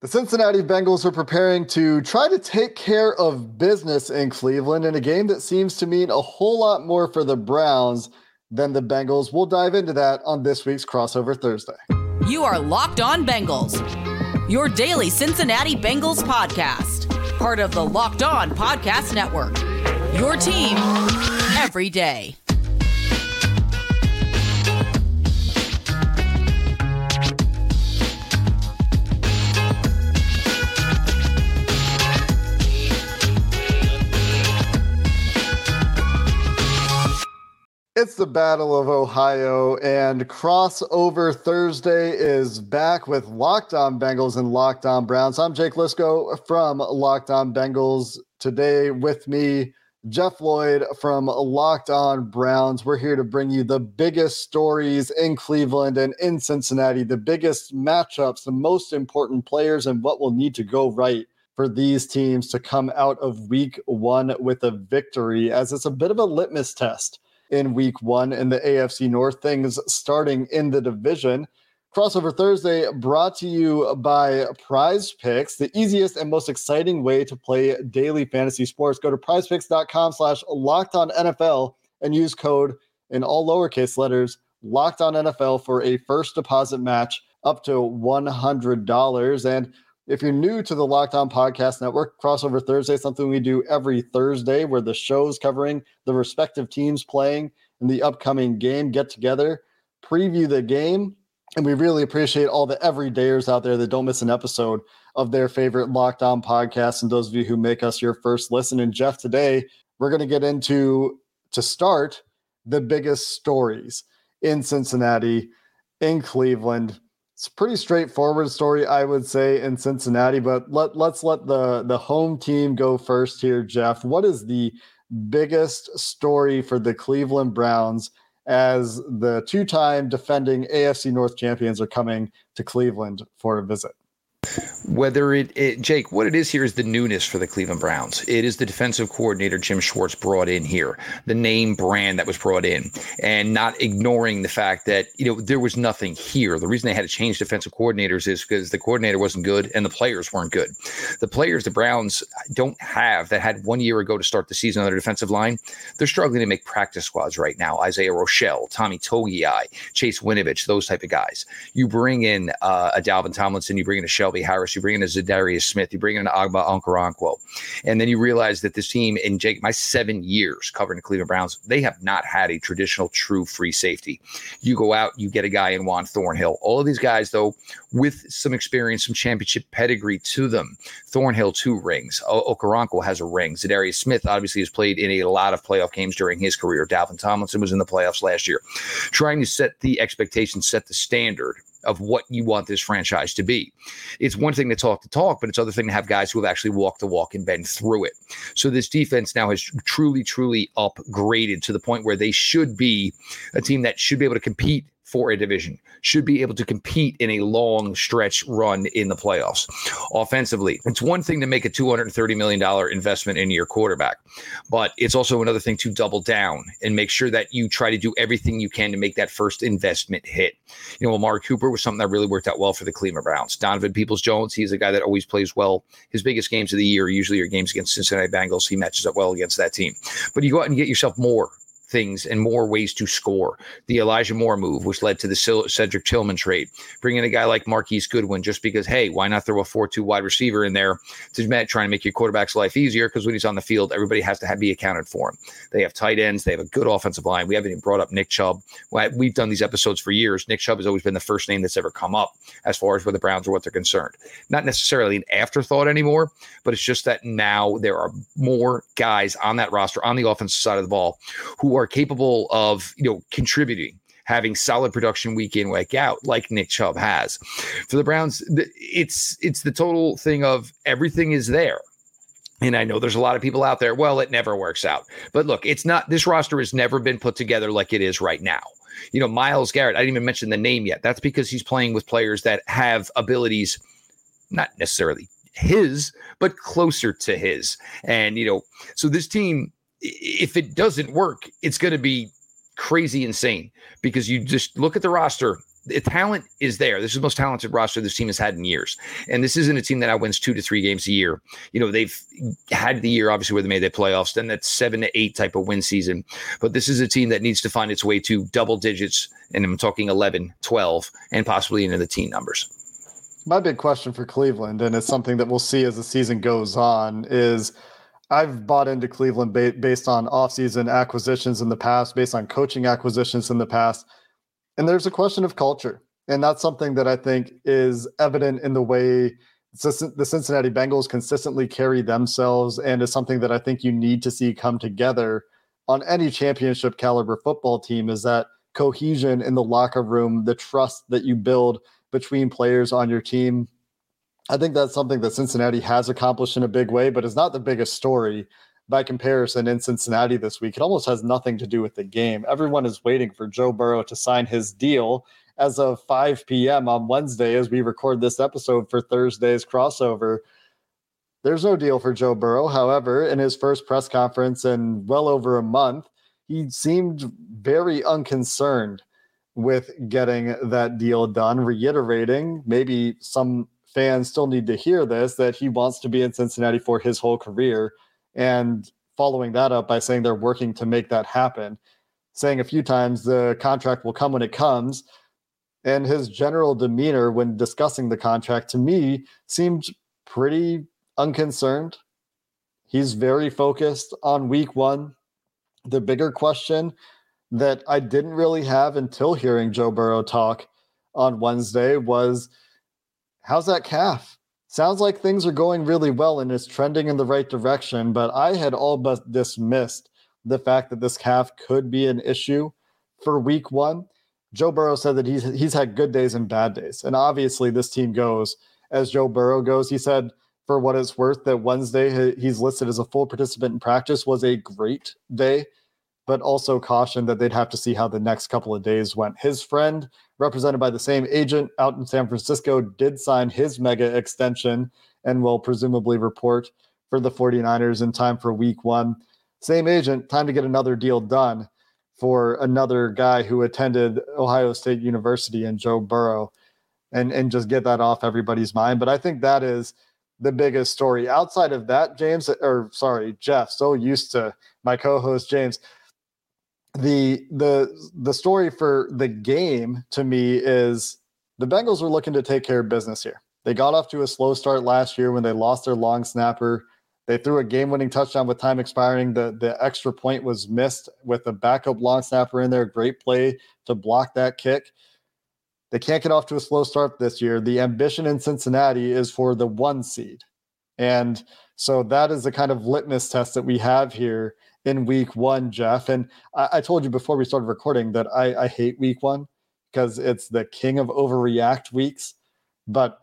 The Cincinnati Bengals are preparing to try to take care of business in Cleveland in a game that seems to mean a whole lot more for the Browns than the Bengals. We'll dive into that on this week's Crossover Thursday. You are Locked On Bengals, your daily Cincinnati Bengals podcast, part of the Locked On Podcast Network, your team every day. It's the Battle of Ohio, and Crossover Thursday is back with Locked On Bengals and Locked On Browns. I'm Jake Lisco from Locked On Bengals. Today with me, Jeff Lloyd from Locked On Browns. We're here to bring you the biggest stories in Cleveland and in Cincinnati, the biggest matchups, the most important players, and what will need to go right for these teams to come out of week one with a victory, as it's a bit of a litmus test in week one in the AFC North, things starting in the division. Crossover Thursday brought to you by Prize Picks, the easiest and most exciting way to play daily fantasy sports. Go to prizepicks.com/LockedOnNFL and use code in all lowercase letters LockedOnNFL for a first deposit match up to $100. And if you're new to the Locked On Podcast Network, Crossover Thursday is something we do every Thursday where the shows covering the respective teams playing in the upcoming game get together, preview the game, and we really appreciate all the everydayers out there that don't miss an episode of their favorite Locked On podcast and those of you who make us your first listen. And Jeff, today we're going to get into, to start, the biggest stories in Cincinnati, in Cleveland. It's a pretty straightforward story, I would say, in Cincinnati, but let's let the home team go first here, Jeff. What is the biggest story for the Cleveland Browns as the two-time defending AFC North champions are coming to Cleveland for a visit? Whether it Jake, what it is here is the newness for the Cleveland Browns. It is the defensive coordinator Jim Schwartz brought in here, the name brand that was brought in, and not ignoring the fact that, you know, there was nothing here. The reason they had to change defensive coordinators is because the coordinator wasn't good and the players weren't good. The players the Browns don't have that had 1 year ago to start the season on their defensive line, they're struggling to make practice squads right now. Isaiah Rochelle, Tommy Togiai, Chase Winovich, those type of guys. You bring in a Dalvin Tomlinson, you bring in a Shelby Harris, you bring in a Za'Darius Smith, you bring in an Agba Okoronkwo, and then you realize that this team, in Jake, my 7 years covering the Cleveland Browns, they have not had a traditional true free safety. You go out, you get a guy in Juan Thornhill. All of these guys, though, with some experience, some championship pedigree to them. Thornhill, 2 rings. Okoronkwo has a ring. Za'Darius Smith obviously has played in a lot of playoff games during his career. Dalvin Tomlinson was in the playoffs last year. Trying to set the expectation, set the standard of what you want this franchise to be. It's one thing to talk, but it's other thing to have guys who have actually walked the walk and been through it. So this defense now has truly upgraded to the point where they should be a team that should be able to compete for a division, should be able to compete in a long stretch run in the playoffs. Offensively, it's one thing to make a $230 million investment in your quarterback, but it's also another thing to double down and make sure that you try to do everything you can to make that first investment hit. You know, Amari Cooper was something that really worked out well for the Cleveland Browns. Donovan Peoples-Jones, he's a guy that always plays well. His biggest games of the year usually are games against Cincinnati Bengals. He matches up well against that team. But you go out and get yourself more things and more ways to score. The Elijah Moore move, which led to the Cedric Tillman trade, bring in a guy like Marquise Goodwin just because, hey, why not throw a 4-2 wide receiver in there to try and make your quarterback's life easier, because when he's on the field, everybody has to be accounted for him. They have tight ends. They have a good offensive line. We haven't even brought up Nick Chubb. We've done these episodes for years. Nick Chubb has always been the first name that's ever come up as far as where the Browns are, what they're concerned. Not necessarily an afterthought anymore, but it's just that now there are more guys on that roster, on the offensive side of the ball, who are capable of, you know, contributing, having solid production week in, week out, like Nick Chubb has. For the Browns, it's the total thing of everything is there. And I know there's a lot of people out there, well, it never works out. But look, it's not, this roster has never been put together like it is right now. You know, Myles Garrett, I didn't even mention the name yet. That's because he's playing with players that have abilities, not necessarily his, but closer to his. And, you know, so this team, if it doesn't work, it's going to be crazy insane because you just look at the roster. The talent is there. This is the most talented roster this team has had in years. And this isn't a team that wins 2 to 3 games a year. You know, they've had the year, obviously, where they made the playoffs. Then that's 7 to 8 type of win season. But this is a team that needs to find its way to double digits. And I'm talking 11, 12, and possibly into the teen numbers. My big question for Cleveland, and it's something that we'll see as the season goes on, is I've bought into Cleveland based on offseason acquisitions in the past, based on coaching acquisitions in the past. And there's a question of culture. And that's something that I think is evident in the way the Cincinnati Bengals consistently carry themselves, and is something that I think you need to see come together on any championship caliber football team, is that cohesion in the locker room, the trust that you build between players on your team. I think that's something that Cincinnati has accomplished in a big way, but it's not the biggest story by comparison in Cincinnati this week. It almost has nothing to do with the game. Everyone is waiting for Joe Burrow to sign his deal as of 5 p.m. on Wednesday, as we record this episode for Thursday's crossover. There's no deal for Joe Burrow. However, in his first press conference in well over a month, he seemed very unconcerned with getting that deal done, reiterating, maybe some fans still need to hear this, that he wants to be in Cincinnati for his whole career, and following that up by saying they're working to make that happen, saying a few times the contract will come when it comes. And his general demeanor when discussing the contract, to me, seemed pretty unconcerned. He's very focused on week one. The bigger question that I didn't really have until hearing Joe Burrow talk on Wednesday was, how's that calf? Sounds like things are going really well and it's trending in the right direction, but I had all but dismissed the fact that this calf could be an issue for week one. Joe Burrow said that he's had good days and bad days, and obviously this team goes as Joe Burrow goes. He said, for what it's worth, that Wednesday he's listed as a full participant in practice was a great day, but also cautioned that they'd have to see how the next couple of days went. His friend, represented by the same agent out in San Francisco, did sign his mega extension and will presumably report for the 49ers in time for week one. Same agent, time to get another deal done for another guy who attended Ohio State University and Joe Burrow, and just get that off everybody's mind. But I think that is the biggest story. Outside of that, Jeff, so used to my co-host James. The story for the game to me is the Bengals were looking to take care of business here. They got off to a slow start last year when they lost their long snapper. They threw a game-winning touchdown with time expiring. The extra point was missed with a backup long snapper in there. Great play to block that kick. They can't get off to a slow start this year. The ambition in Cincinnati is for the 1 seed. And so that is the kind of litmus test that we have here in week one, Jeff. And I told you before we started recording that I hate week one because it's the king of overreact weeks, but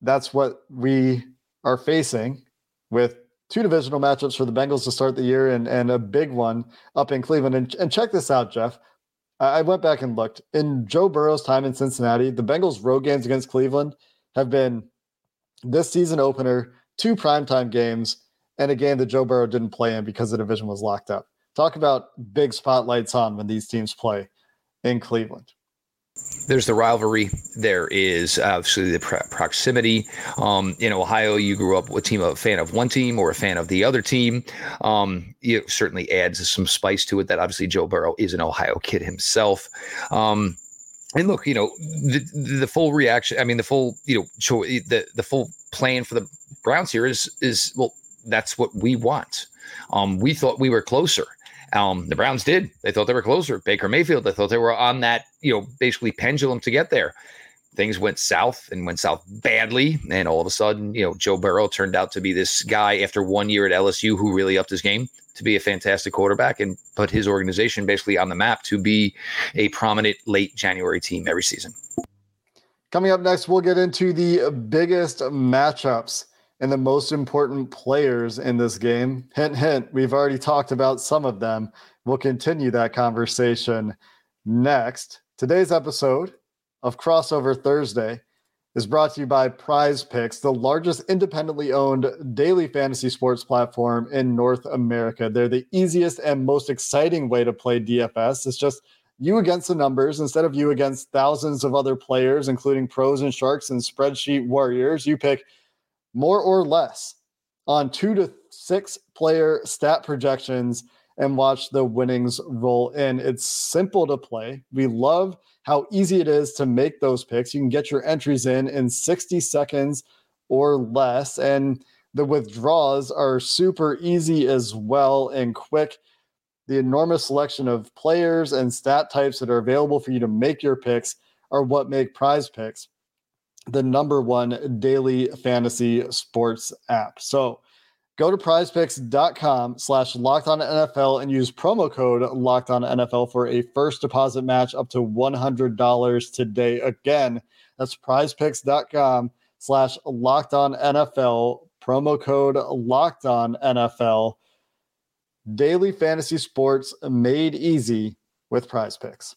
that's what we are facing with 2 divisional matchups for the Bengals to start the year, and a big one up in Cleveland. And check this out, Jeff. I went back and looked. In Joe Burrow's time in Cincinnati, the Bengals' road games against Cleveland have been this season opener, 2 primetime games, and a game that Joe Burrow didn't play in because the division was locked up. Talk about big spotlights on when these teams play in Cleveland. There's the rivalry. There is obviously the proximity. In Ohio, you grew up with a fan of one team or a fan of the other team. It certainly adds some spice to it that obviously Joe Burrow is an Ohio kid himself. And look, you know, the full reaction. I mean, the full, you know, the full plan for the Browns here is well, that's what we want. We thought we were closer. The Browns did. They thought they were closer. Baker Mayfield, they thought they were on that, you know, basically pendulum to get there. Things went south badly. And all of a sudden, you know, Joe Burrow turned out to be this guy after 1 year at LSU who really upped his game to be a fantastic quarterback and put his organization basically on the map to be a prominent late January team every season. Coming up next, we'll get into the biggest matchups and the most important players in this game. Hint, hint, we've already talked about some of them. We'll continue that conversation next. Today's episode of Crossover Thursday is brought to you by Prize Picks, the largest independently owned daily fantasy sports platform in North America. They're the easiest and most exciting way to play DFS. It's just you against the numbers instead of you against thousands of other players, including pros and sharks and spreadsheet warriors. You pick more or less on 2 to 6 player stat projections and watch the winnings roll in. It's simple to play. We love how easy it is to make those picks. You can get your entries in 60 seconds or less. And the withdrawals are super easy as well and quick. The enormous selection of players and stat types that are available for you to make your picks are what make Prize Picks the number one daily fantasy sports app. So go to prizepicks.com/LockedOnNFL and use promo code LockedOnNFL for a first deposit match up to $100 today. Again, that's prizepicks.com/LockedOnNFL, promo code LockedOnNFL. Daily fantasy sports made easy with Prize Picks.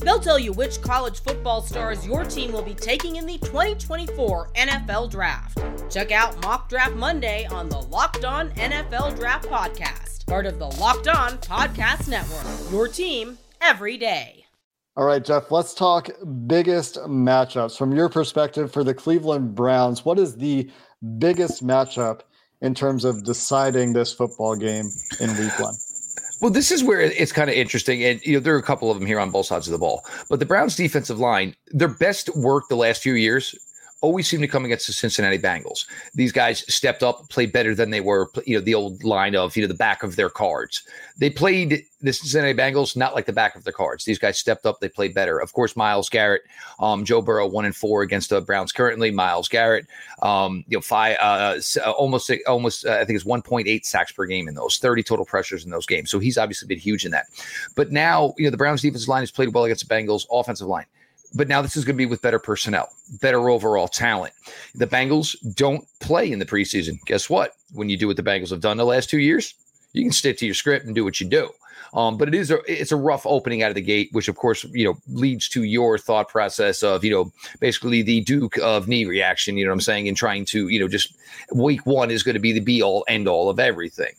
They'll tell you which college football stars your team will be taking in the 2024 NFL Draft. Check out Mock Draft Monday on the Locked On NFL Draft Podcast, part of the Locked On Podcast Network, your team every day. All right, Jeff, let's talk biggest matchups. From your perspective for the Cleveland Browns, what is the biggest matchup in terms of deciding this football game in week one? Well, this is where it's kind of interesting, and there are a couple of them here on both sides of the ball. But the Browns' defensive line, their best work the last few years always seemed to come against the Cincinnati Bengals. These guys stepped up, played better than they were, the old line of, the back of their cards. They played the Cincinnati Bengals not like the back of their cards. These guys stepped up, they played better. Of course, Myles Garrett, Joe Burrow 1-4 against the Browns currently. Myles Garrett, almost I think it's 1.8 sacks per game in those, 30 total pressures in those games. So he's obviously been huge in that. But now, the Browns defensive line has played well against the Bengals offensive line. But now this is going to be with better personnel, better overall talent. The Bengals don't play in the preseason. Guess what? When you do what the Bengals have done the last 2 years, you can stick to your script and do what you do. But it's a rough opening out of the gate, which, of course, leads to your thought process of, basically the Duke of knee reaction, you know what I'm saying, and trying to, just week one is going to be the be-all, end-all of everything.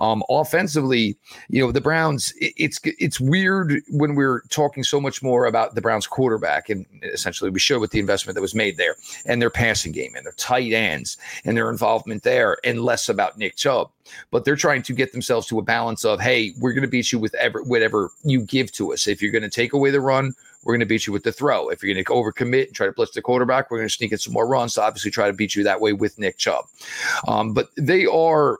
Offensively, the Browns, it's weird when we're talking so much more about the Browns quarterback, and essentially we should with the investment that was made there, and their passing game, and their tight ends, and their involvement there, and less about Nick Chubb. But they're trying to get themselves to a balance of, hey, we're going to beat you with whatever you give to us. If you're going to take away the run, we're going to beat you with the throw. If you're going to overcommit and try to blitz the quarterback, we're going to sneak in some more runs to obviously try to beat you that way with Nick Chubb. But they are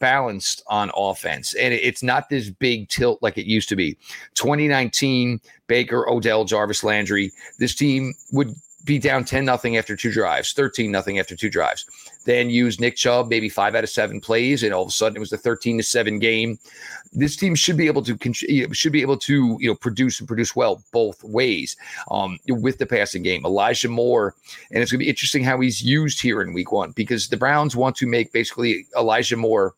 balanced on offense, and it's not this big tilt like it used to be. 2019, Baker, Odell, Jarvis Landry, this team would be down 10-0 after two drives, 13-0 after two drives. Then use Nick Chubb, maybe 5 out of 7 plays, and all of a sudden it was the 13-7 game. This team should be able to produce well both ways with the passing game. Elijah Moore, and it's going to be interesting how he's used here in week one, because the Browns want to make basically Elijah Moore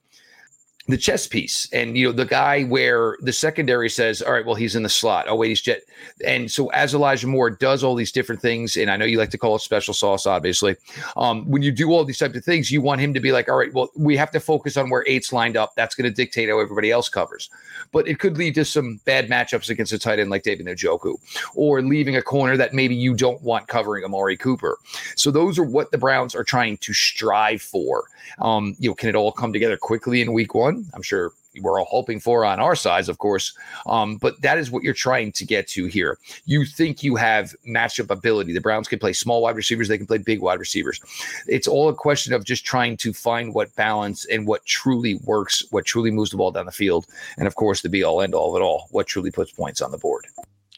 the chess piece, and the guy where the secondary says, all right, well, he's in the slot. Oh, wait, he's jet. And so as Elijah Moore does all these different things, and I know you like to call it special sauce, obviously, when you do all these types of things, you want him to be like, all right, well, we have to focus on where eight's lined up. That's going to dictate how everybody else covers. But it could lead to some bad matchups against a tight end like David Njoku, or leaving a corner that maybe you don't want covering Amari Cooper. So those are what the Browns are trying to strive for. Can it all come together quickly in week one? I'm sure we're all hoping for on our sides, of course. But that is what you're trying to get to here. You think you have matchup ability. The Browns can play small wide receivers. They can play big wide receivers. It's all a question of just trying to find what balance and what truly works, what truly moves the ball down the field. And, of course, the be-all, end-all of it all, what truly puts points on the board.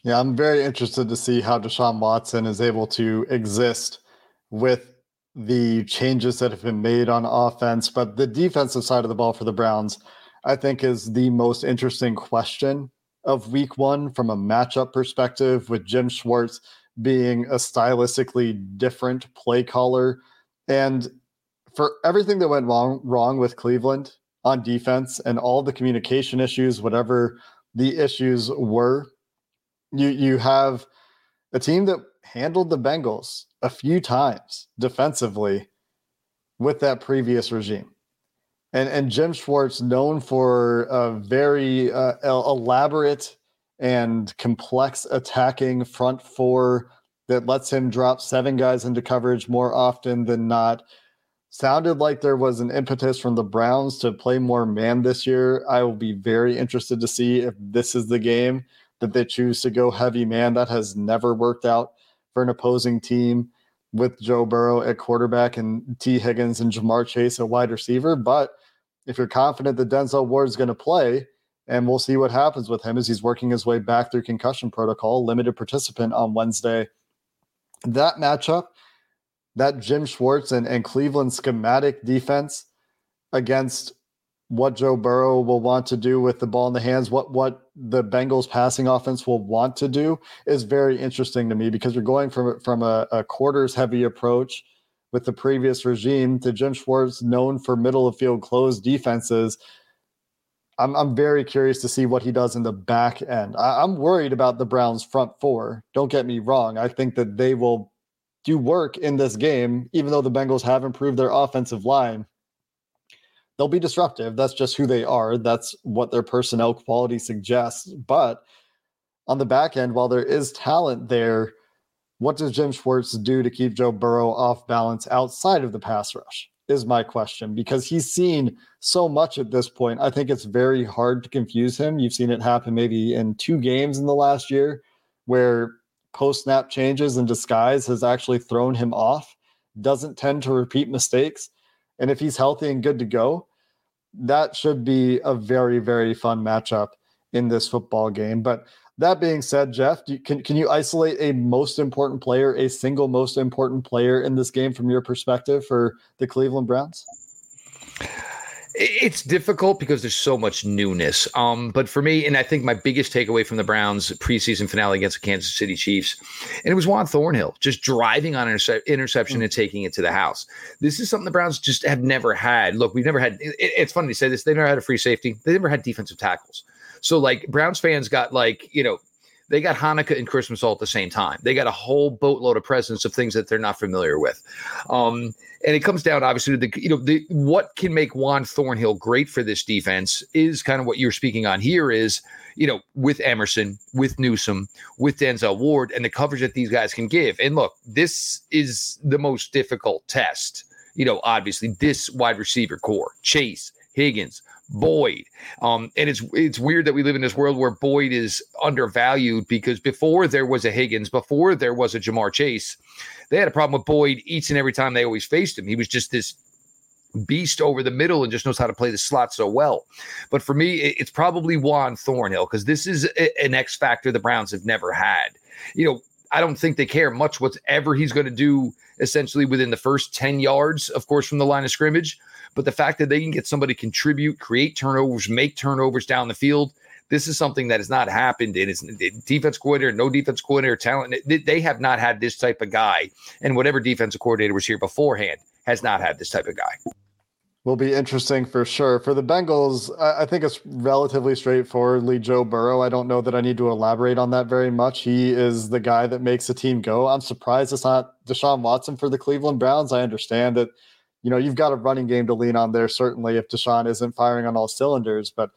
Yeah, I'm very interested to see how Deshaun Watson is able to exist with the changes that have been made on offense. But the defensive side of the ball for the Browns, I think, is the most interesting question of week one from a matchup perspective, with Jim Schwartz being a stylistically different play caller. And for everything that went wrong with Cleveland on defense and all the communication issues, whatever the issues were, you have a team that handled the Bengals a few times defensively with that previous regime. And Jim Schwartz, known for a very elaborate and complex attacking front four that lets him drop seven guys into coverage more often than not. Sounded like there was an impetus from the Browns to play more man this year. I will be very interested to see if this is the game that they choose to go heavy man. That has never worked out for an opposing team with Joe Burrow at quarterback and T. Higgins and Jamar Chase at wide receiver. But if you're confident that Denzel Ward is going to play, and we'll see what happens with him as he's working his way back through concussion protocol, limited participant on Wednesday. That matchup, that Jim Schwartz and Cleveland schematic defense against what Joe Burrow will want to do with the ball in the hands, what the Bengals passing offense will want to do, is very interesting to me, because you're going from a quarters heavy approach with the previous regime to Jim Schwartz, known for middle of field closed defenses. I'm very curious to see what he does in the back end. I'm worried about the Browns front four. Don't get me wrong. I think that they will do work in this game, even though the Bengals have improved their offensive line. They'll be disruptive. That's just who they are. That's what their personnel quality suggests. But on the back end, while there is talent there, what does Jim Schwartz do to keep Joe Burrow off balance outside of the pass rush is my question, because he's seen so much at this point. I think it's very hard to confuse him. You've seen it happen maybe in two games in the last year where post-snap changes and disguise has actually thrown him off, doesn't tend to repeat mistakes. And if he's healthy and good to go, that should be a very, very fun matchup in this football game. But that being said, Jeff, can you isolate a most important player, a single most important player in this game from your perspective for the Cleveland Browns? It's difficult because there's so much newness. But for me, and I think my biggest takeaway from the Browns preseason finale against the Kansas City Chiefs, and it was Juan Thornhill just driving on interception and taking it to the house. This is something the Browns just have never had. Look, we've never had. It's funny to say this. They never had a free safety. They never had defensive tackles. So, like, Browns fans got, like, you know, they got Hanukkah and Christmas all at the same time. They got a whole boatload of presents of things that they're not familiar with. And it comes down, obviously, to the what can make Juan Thornhill great for this defense is kind of what you're speaking on here is, you know, with Emerson, with Newsome, with Denzel Ward, and the coverage that these guys can give. And look, this is the most difficult test, you know, obviously, this wide receiver core, Chase, Higgins, Boyd. And it's weird that we live in this world where Boyd is undervalued, because before there was a Higgins, before there was a Jamar Chase, they had a problem with Boyd each and every time they always faced him. He was just this beast over the middle and just knows how to play the slot so well. But for me, it's probably Juan Thornhill, because this is an X factor the Browns have never had. You know, I don't think they care much whatever he's going to do essentially within the first 10 yards, of course, from the line of scrimmage. But the fact that they can get somebody to contribute, create turnovers, make turnovers down the field, this is something that has not happened. And it's defense coordinator, no defense coordinator, talent. They have not had this type of guy. And whatever defensive coordinator was here beforehand has not had this type of guy. Will be interesting for sure. For the Bengals, I think it's relatively straightforwardly Joe Burrow. I don't know that I need to elaborate on that very much. He is the guy that makes the team go. I'm surprised it's not Deshaun Watson for the Cleveland Browns. I understand that, you know, you've got a running game to lean on there, certainly, if Deshaun isn't firing on all cylinders. But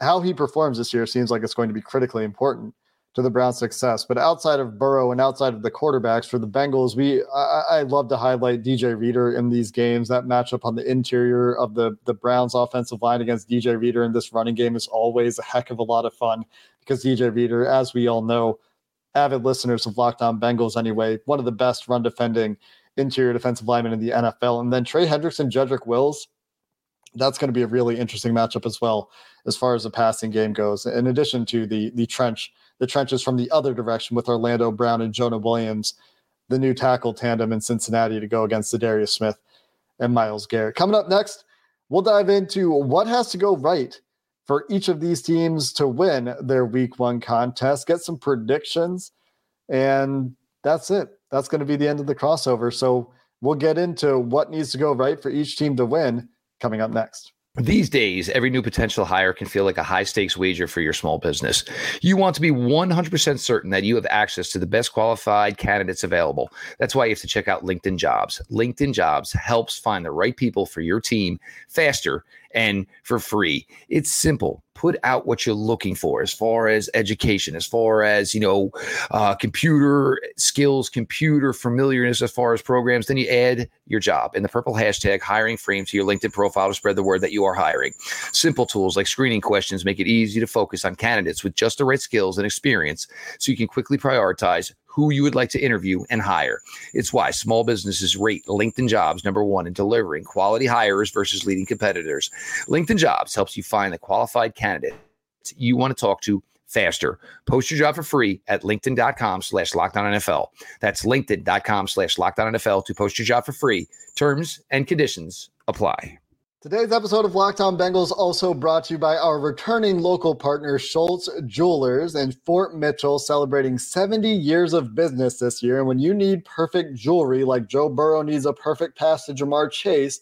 how he performs this year seems like it's going to be critically important to the Browns' success. But outside of Burrow and outside of the quarterbacks for the Bengals, I love to highlight DJ Reader in these games. That matchup on the interior of the Browns' offensive line against DJ Reader in this running game is always a heck of a lot of fun, because DJ Reader, as we all know, avid listeners of Locked On Bengals anyway, one of the best run defending interior defensive lineman in the NFL. And then Trey Hendrickson, Jedrick Wills, that's going to be a really interesting matchup as well as far as the passing game goes, in addition to the trench the trenches from the other direction with Orlando Brown and Jonah Williams, the new tackle tandem in Cincinnati to go against Za'Darius Smith and Myles Garrett. Coming up next, we'll dive into what has to go right for each of these teams to win their week one contest, get some predictions, and that's it. That's going to be the end of the crossover. So we'll get into what needs to go right for each team to win coming up next. These days, every new potential hire can feel like a high-stakes wager for your small business. You want to be 100% certain that you have access to the best qualified candidates available. That's why you have to check out LinkedIn Jobs. LinkedIn Jobs helps find the right people for your team faster and for free. It's simple. Put out what you're looking for as far as education, as far as, computer skills, computer familiarness, as far as programs. Then you add your job in the purple hashtag hiring frame to your LinkedIn profile to spread the word that you are hiring. Simple tools like screening questions make it easy to focus on candidates with just the right skills and experience so you can quickly prioritize who you would like to interview and hire. It's why small businesses rate LinkedIn Jobs number one in delivering quality hires versus leading competitors. LinkedIn Jobs helps you find the qualified candidate you want to talk to faster. Post your job for free at LinkedIn.com/LockedOnNFL. That's LinkedIn.com/LockedOnNFL to post your job for free. Terms and conditions apply. Today's episode of Locked On Bengals also brought to you by our returning local partner, Schulz Jewelers in Fort Mitchell, celebrating 70 years of business this year. And when you need perfect jewelry, like Joe Burrow needs a perfect pass to Jamar Chase,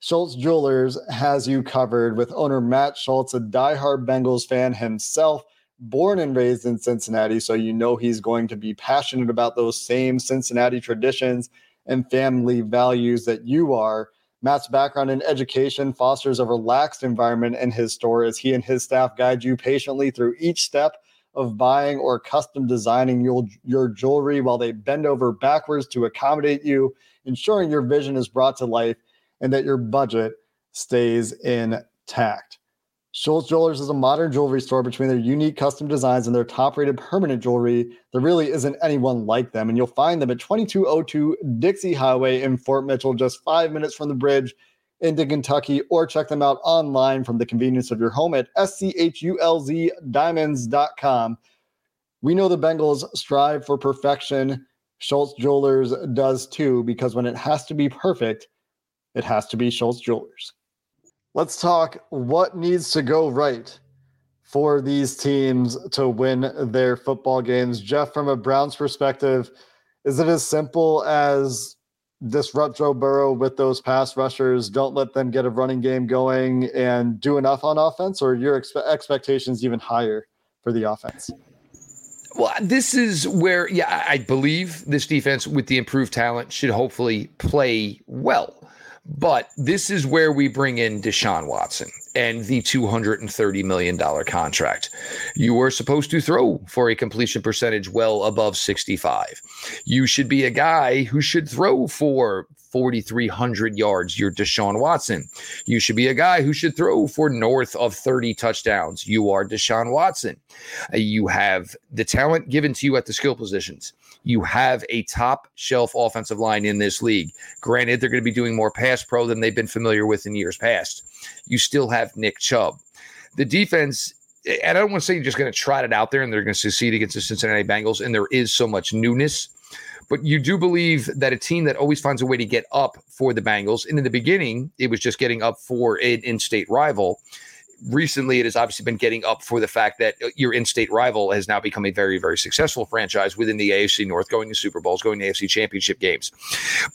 Schulz Jewelers has you covered with owner Matt Schulz, a diehard Bengals fan himself, born and raised in Cincinnati. So you know he's going to be passionate about those same Cincinnati traditions and family values that you are. Matt's background in education fosters a relaxed environment in his store as he and his staff guide you patiently through each step of buying or custom designing your jewelry while they bend over backwards to accommodate you, ensuring your vision is brought to life and that your budget stays intact. Schulz Jewelers is a modern jewelry store. Between their unique custom designs and their top-rated permanent jewelry, there really isn't anyone like them, and you'll find them at 2202 Dixie Highway in Fort Mitchell, just 5 minutes from the bridge into Kentucky, or check them out online from the convenience of your home at schulzdiamonds.com. We know the Bengals strive for perfection. Schulz Jewelers does too, because when it has to be perfect, it has to be Schulz Jewelers. Let's talk what needs to go right for these teams to win their football games. Jeff, from a Browns perspective, is it as simple as disrupt Joe Burrow with those pass rushers, don't let them get a running game going, and do enough on offense, or are your expectations even higher for the offense? Well, this is where, I believe this defense with the improved talent should hopefully play well. But this is where we bring in Deshaun Watson and the $230 million contract. You were supposed to throw for a completion percentage well above 65. You should be a guy who should throw for 4,300 yards. You're Deshaun Watson. You should be a guy who should throw for north of 30 touchdowns. You are Deshaun Watson. You have the talent given to you at the skill positions. You have a top shelf offensive line in this league. Granted, they're going to be doing more pass pro than they've been familiar with in years past. You still have Nick Chubb. The defense, and I don't want to say you're just going to trot it out there and they're going to succeed against the Cincinnati Bengals, and there is so much newness. But you do believe that a team that always finds a way to get up for the Bengals, and in the beginning, it was just getting up for an in-state rival. Recently, it has obviously been getting up for the fact that your in-state rival has now become a very, very successful franchise within the AFC North, going to Super Bowls, going to AFC Championship games.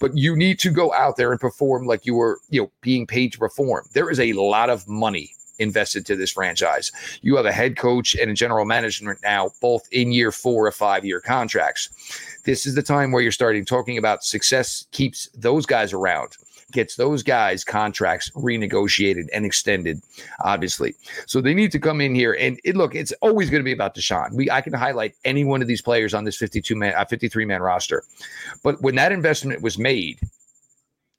But you need to go out there and perform like you were, being paid to perform. There is a lot of money invested to this franchise. You have a head coach and a general management now, both in year 4 or 5 year contracts. This is the time where you're starting talking about success keeps those guys around, gets those guys contracts renegotiated and extended, obviously. So they need to come in here and it's always going to be about Deshaun. I can highlight any one of these players on this 53-man roster. But when that investment was made,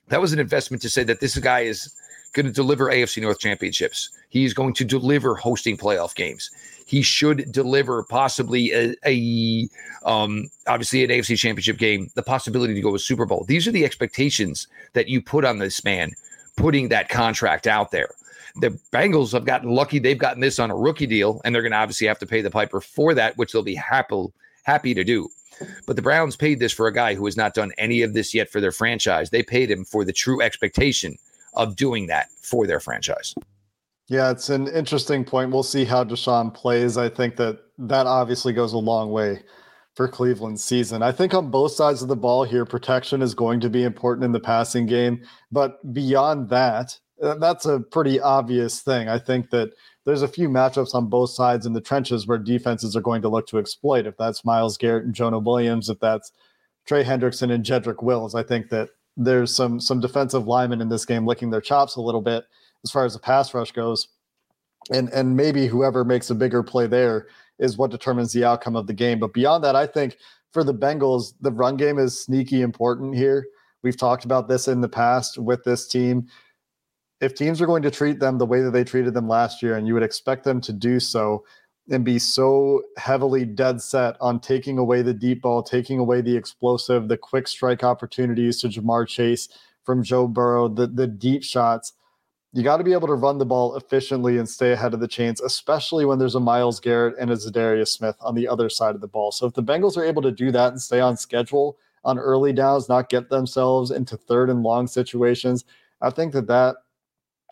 that was an investment to say that this guy is going to deliver AFC North championships. He's going to deliver hosting playoff games. He should deliver possibly obviously an AFC championship game, the possibility to go to Super Bowl. These are the expectations that you put on this man, putting that contract out there. The Bengals have gotten lucky. They've gotten this on a rookie deal, and they're going to obviously have to pay the piper for that, which they'll be happy to do. But the Browns paid this for a guy who has not done any of this yet for their franchise. They paid him for the true expectation of doing that for their franchise. Yeah, it's an interesting point. We'll see how Deshaun plays. I think that obviously goes a long way for Cleveland's season. I think on both sides of the ball here, protection is going to be important in the passing game. But beyond that, that's a pretty obvious thing. I think that there's a few matchups on both sides in the trenches where defenses are going to look to exploit. If that's Myles Garrett and Jonah Williams, if that's Trey Hendrickson and Jedrick Wills, I think that there's some defensive linemen in this game licking their chops a little bit as far as the pass rush goes. And maybe whoever makes a bigger play there is what determines the outcome of the game. But beyond that, I think for the Bengals, the run game is sneaky important here. We've talked about this in the past with this team. If teams are going to treat them the way that they treated them last year, and you would expect them to do so and be so heavily dead set on taking away the deep ball, taking away the explosive, the quick strike opportunities to Jamar Chase from Joe Burrow, the deep shots, you got to be able to run the ball efficiently and stay ahead of the chains, especially when there's a Myles Garrett and a Za'Darius Smith on the other side of the ball. So if the Bengals are able to do that and stay on schedule on early downs, not get themselves into third and long situations, I think that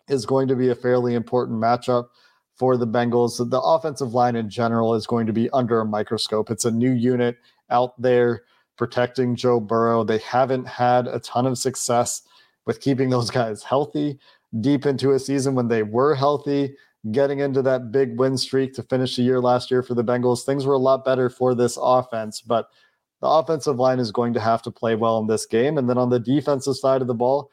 is going to be a fairly important matchup for the Bengals. The offensive line in general is going to be under a microscope. It's a new unit out there protecting Joe Burrow. They haven't had a ton of success with keeping those guys healthy deep into a season when they were healthy, getting into that big win streak to finish the year last year for the Bengals. Things were a lot better for this offense, but the offensive line is going to have to play well in this game. And then on the defensive side of the ball,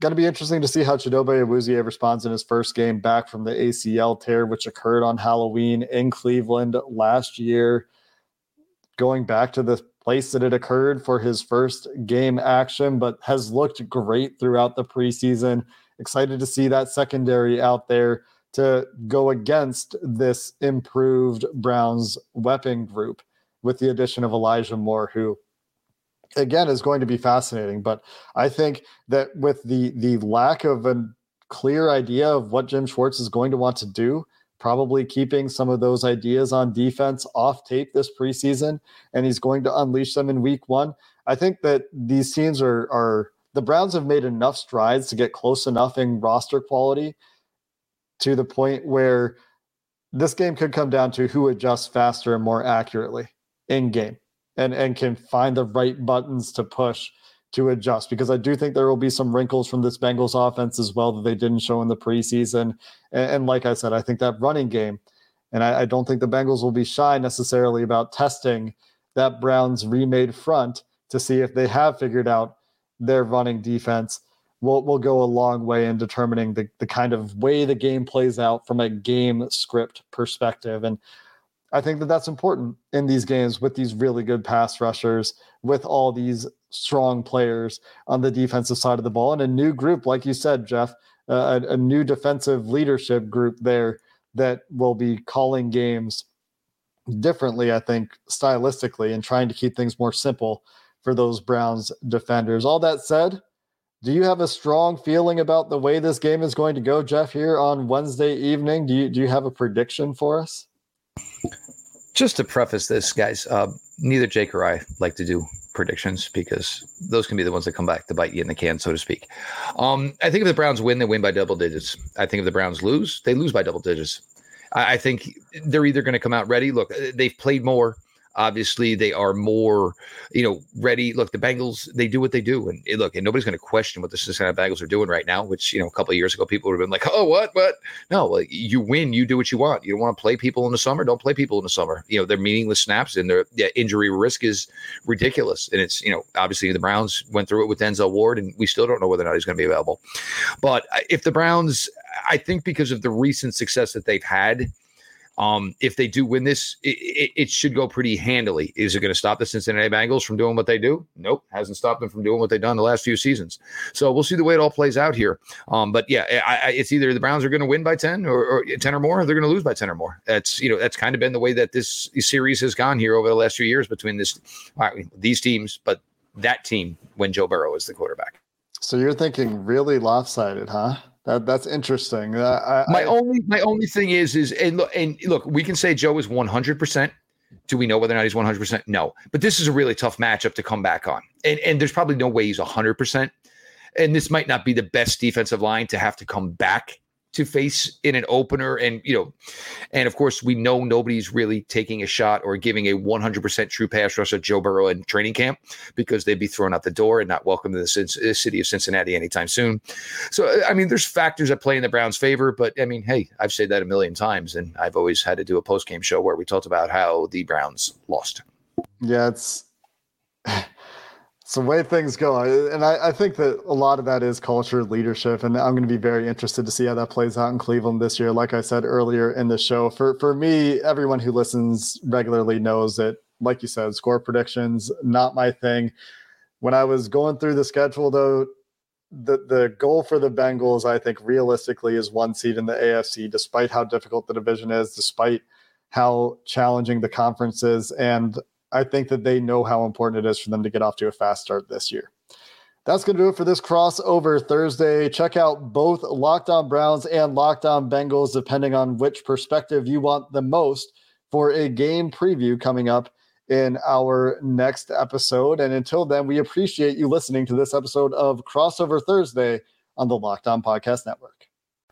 going to be interesting to see how Chidobe Awuzie responds in his first game back from the ACL tear, which occurred on Halloween in Cleveland last year. Going back to the place that it occurred for his first game action, but has looked great throughout the preseason. Excited to see that secondary out there to go against this improved Browns weapon group with the addition of Elijah Moore, who again is going to be fascinating. But I think that with the lack of a clear idea of what Jim Schwartz is going to want to do, probably keeping some of those ideas on defense off tape this preseason, and he's going to unleash them in week one. I think that these teams are the Browns have made enough strides to get close enough in roster quality to the point where this game could come down to who adjusts faster and more accurately in game. And can find the right buttons to push to adjust, because I do think there will be some wrinkles from this Bengals offense as well that they didn't show in the preseason. And like I said, I think that running game, and I don't think the Bengals will be shy necessarily about testing that Browns remade front to see if they have figured out their running defense, will go a long way in determining the kind of way the game plays out from a game script perspective. And I think that that's important in these games with these really good pass rushers, with all these strong players on the defensive side of the ball, and a new group, like you said, Jeff, a new defensive leadership group there that will be calling games differently, I think, stylistically, and trying to keep things more simple for those Browns defenders. All that said, do you have a strong feeling about the way this game is going to go, Jeff, here on Wednesday evening? Do you have a prediction for us? Just to preface this, guys, neither Jake or I like to do predictions because those can be the ones that come back to bite you in the can, so to speak. I think if the Browns win, they win by double digits. I think if the Browns lose, they lose by double digits. I think they're either going to come out ready. Look, they've played more. Obviously, they are more, ready. Look, the Bengals, they do what they do. And look, and nobody's going to question what the Cincinnati Bengals are doing right now, which, a couple of years ago, people would have been like, oh, what? No, you win, you do what you want. You don't want to play people in the summer. Don't play people in the summer. They're meaningless snaps, and their injury risk is ridiculous. And it's, obviously the Browns went through it with Denzel Ward, and we still don't know whether or not he's going to be available. But if the Browns, I think because of the recent success that they've had, if they do win this, it should go pretty handily. Is it going to stop the Cincinnati Bengals from doing what they do? Nope. Hasn't stopped them from doing what they've done the last few seasons. So we'll see the way it all plays out here. But yeah, it's either the Browns are going to win by 10 or 10 or more, or they're going to lose by 10 or more. That's, that's kind of been the way that this series has gone here over the last few years between these teams, but that team when Joe Burrow is the quarterback. So you're thinking really lopsided, huh? That's interesting. My only thing is, and look, we can say Joe is 100%. Do we know whether or not he's 100%? No, but this is a really tough matchup to come back on. And there's probably no way he's 100%. And this might not be the best defensive line to have to come back to face in an opener. And, you know, and of course we know nobody's really taking a shot or giving a 100% true pass rush at Joe Burrow in training camp, because they'd be thrown out the door and not welcome to the city of Cincinnati anytime soon. So, I mean, there's factors that play in the Browns' favor, but I mean, hey, I've said that a million times, and I've always had to do a post-game show where we talked about how the Browns lost. Yeah. It's the way things go. And I think that a lot of that is culture, leadership, and I'm going to be very interested to see how that plays out in Cleveland this year. Like I said earlier in the show, for me, everyone who listens regularly knows that, like you said, score predictions, not my thing. When I was going through the schedule, though, the goal for the Bengals, I think, realistically, is one seed in the AFC, despite how difficult the division is, despite how challenging the conference is, and I think that they know how important it is for them to get off to a fast start this year. That's going to do it for this Crossover Thursday. Check out both Locked On Browns and Locked On Bengals, depending on which perspective you want the most, for a game preview coming up in our next episode. And until then, we appreciate you listening to this episode of Crossover Thursday on the Locked On Podcast Network.